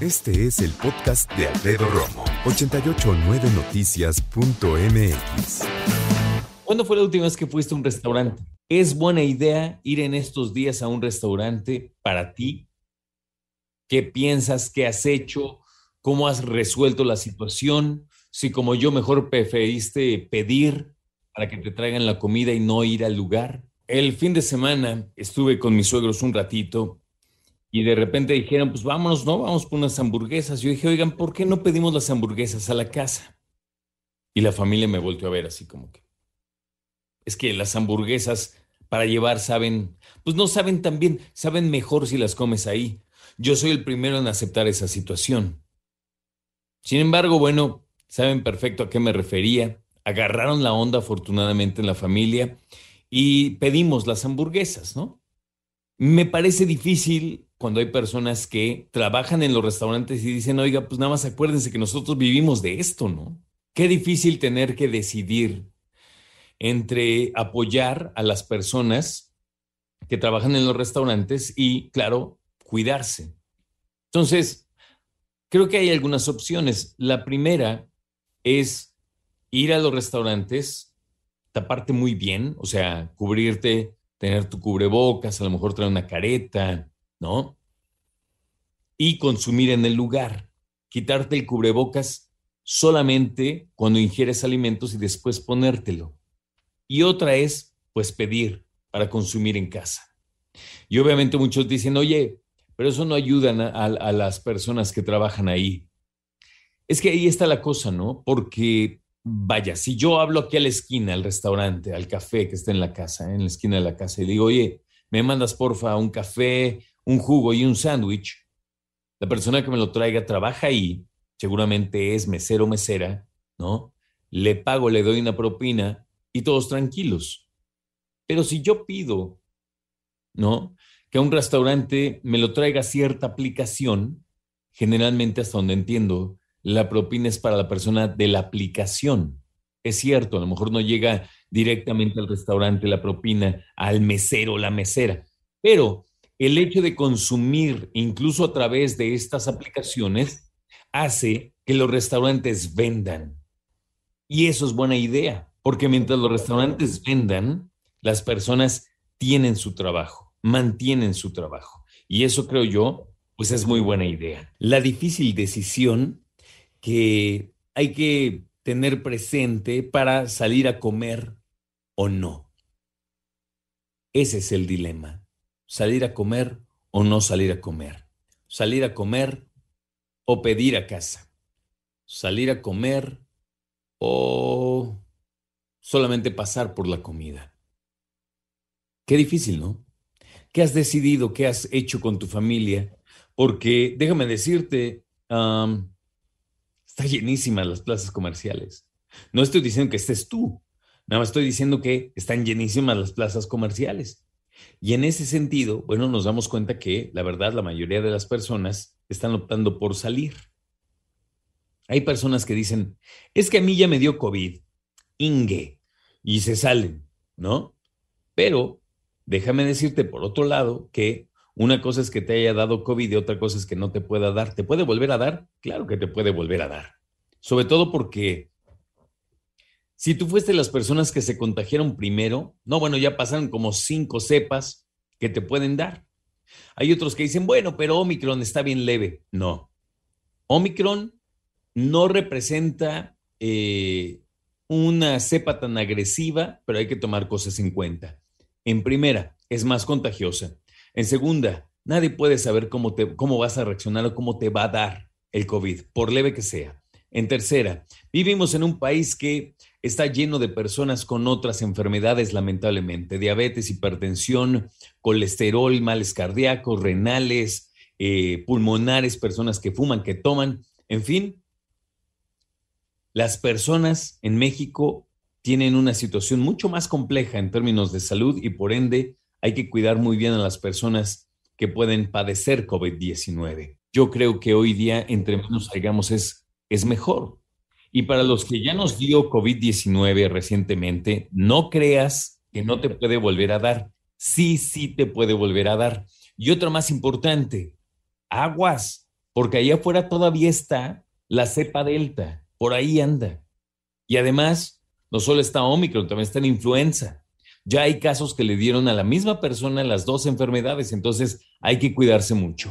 Este es el podcast de Alfredo Romo, 889noticias.mx. ¿Cuándo fue la última vez que fuiste a un restaurante? ¿Es buena idea ir en estos días a un restaurante para ti? ¿Qué piensas? ¿Qué has hecho? ¿Cómo has resuelto la situación? Si como yo mejor preferiste pedir para que te traigan la comida y no ir al lugar. El fin de semana estuve con mis suegros un ratito y de repente dijeron, pues vámonos, ¿no? Vamos por unas hamburguesas. Yo dije, oigan, ¿por qué no pedimos las hamburguesas a la casa? Y la familia me volteó a ver así como que, es que las hamburguesas para llevar saben, pues no saben tan bien, saben mejor si las comes ahí. Yo soy el primero en aceptar esa situación. Sin embargo, bueno, saben perfecto a qué me refería. Agarraron la onda afortunadamente en la familia y pedimos las hamburguesas, ¿no? Me parece difícil cuando hay personas que trabajan en los restaurantes y dicen, oiga, pues nada más acuérdense que nosotros vivimos de esto, ¿no? Qué difícil tener que decidir entre apoyar a las personas que trabajan en los restaurantes y, claro, cuidarse. Entonces, creo que hay algunas opciones. La primera es ir a los restaurantes, taparte muy bien, o sea, cubrirte, tener tu cubrebocas, a lo mejor traer una careta, ¿no? Y consumir en el lugar. Quitarte el cubrebocas solamente cuando ingieres alimentos y después ponértelo. Y otra es, pues, pedir para consumir en casa. Y obviamente muchos dicen, oye, pero eso no ayuda a las personas que trabajan ahí. Es que ahí está la cosa, ¿no? Porque, vaya, si yo hablo aquí a la esquina, al restaurante, al café que está en la casa, en la esquina de la casa, y digo, oye, me mandas porfa un café, un jugo y un sándwich, la persona que me lo traiga trabaja ahí, seguramente es mesero o mesera, ¿no? Le pago, le doy una propina y todos tranquilos. Pero si yo pido, ¿no?, que a un restaurante me lo traiga cierta aplicación, generalmente hasta donde entiendo, la propina es para la persona de la aplicación. Es cierto, a lo mejor no llega directamente al restaurante la propina, al mesero o la mesera, pero el hecho de consumir incluso a través de estas aplicaciones hace que los restaurantes vendan. Y eso es buena idea, porque mientras los restaurantes vendan, las personas tienen su trabajo, mantienen su trabajo. Y eso, creo yo, pues es muy buena idea. La difícil decisión que hay que tener presente para salir a comer o no. Ese es el dilema. Salir a comer o no salir a comer. Salir a comer o pedir a casa. Salir a comer o solamente pasar por la comida. Qué difícil, ¿no? ¿Qué has decidido? ¿Qué has hecho con tu familia? Porque déjame decirte, está llenísimas las plazas comerciales. No estoy diciendo que estés tú, nada más estoy diciendo que están llenísimas las plazas comerciales. Y en ese sentido, bueno, nos damos cuenta que, la verdad, la mayoría de las personas están optando por salir. Hay personas que dicen, es que a mí ya me dio COVID, ingue, y se salen, ¿no? Pero déjame decirte, por otro lado, que una cosa es que te haya dado COVID y otra cosa es que no te pueda dar. ¿Te puede volver a dar? Claro que te puede volver a dar. Sobre todo porque si tú fuiste las personas que se contagiaron primero, no, bueno, ya pasaron como 5 cepas que te pueden dar. Hay otros que dicen, bueno, pero Omicron está bien leve. No, Omicron no representa una cepa tan agresiva, pero hay que tomar cosas en cuenta. En primera, es más contagiosa. En segunda, nadie puede saber cómo vas a reaccionar o cómo te va a dar el COVID, por leve que sea. En tercera, vivimos en un país que está lleno de personas con otras enfermedades, lamentablemente, diabetes, hipertensión, colesterol, males cardíacos, renales, pulmonares, personas que fuman, que toman, en fin. Las personas en México tienen una situación mucho más compleja en términos de salud y por ende hay que cuidar muy bien a las personas que pueden padecer COVID-19. Yo creo que hoy día entre menos digamos es mejor. Y para los que ya nos dio COVID-19 recientemente, no creas que no te puede volver a dar. Sí te puede volver a dar. Y otra más importante, aguas, porque allá afuera todavía está la cepa delta, por ahí anda. Y además, no solo está Omicron, también está la influenza. Ya hay casos que le dieron a la misma persona las dos enfermedades, entonces hay que cuidarse mucho.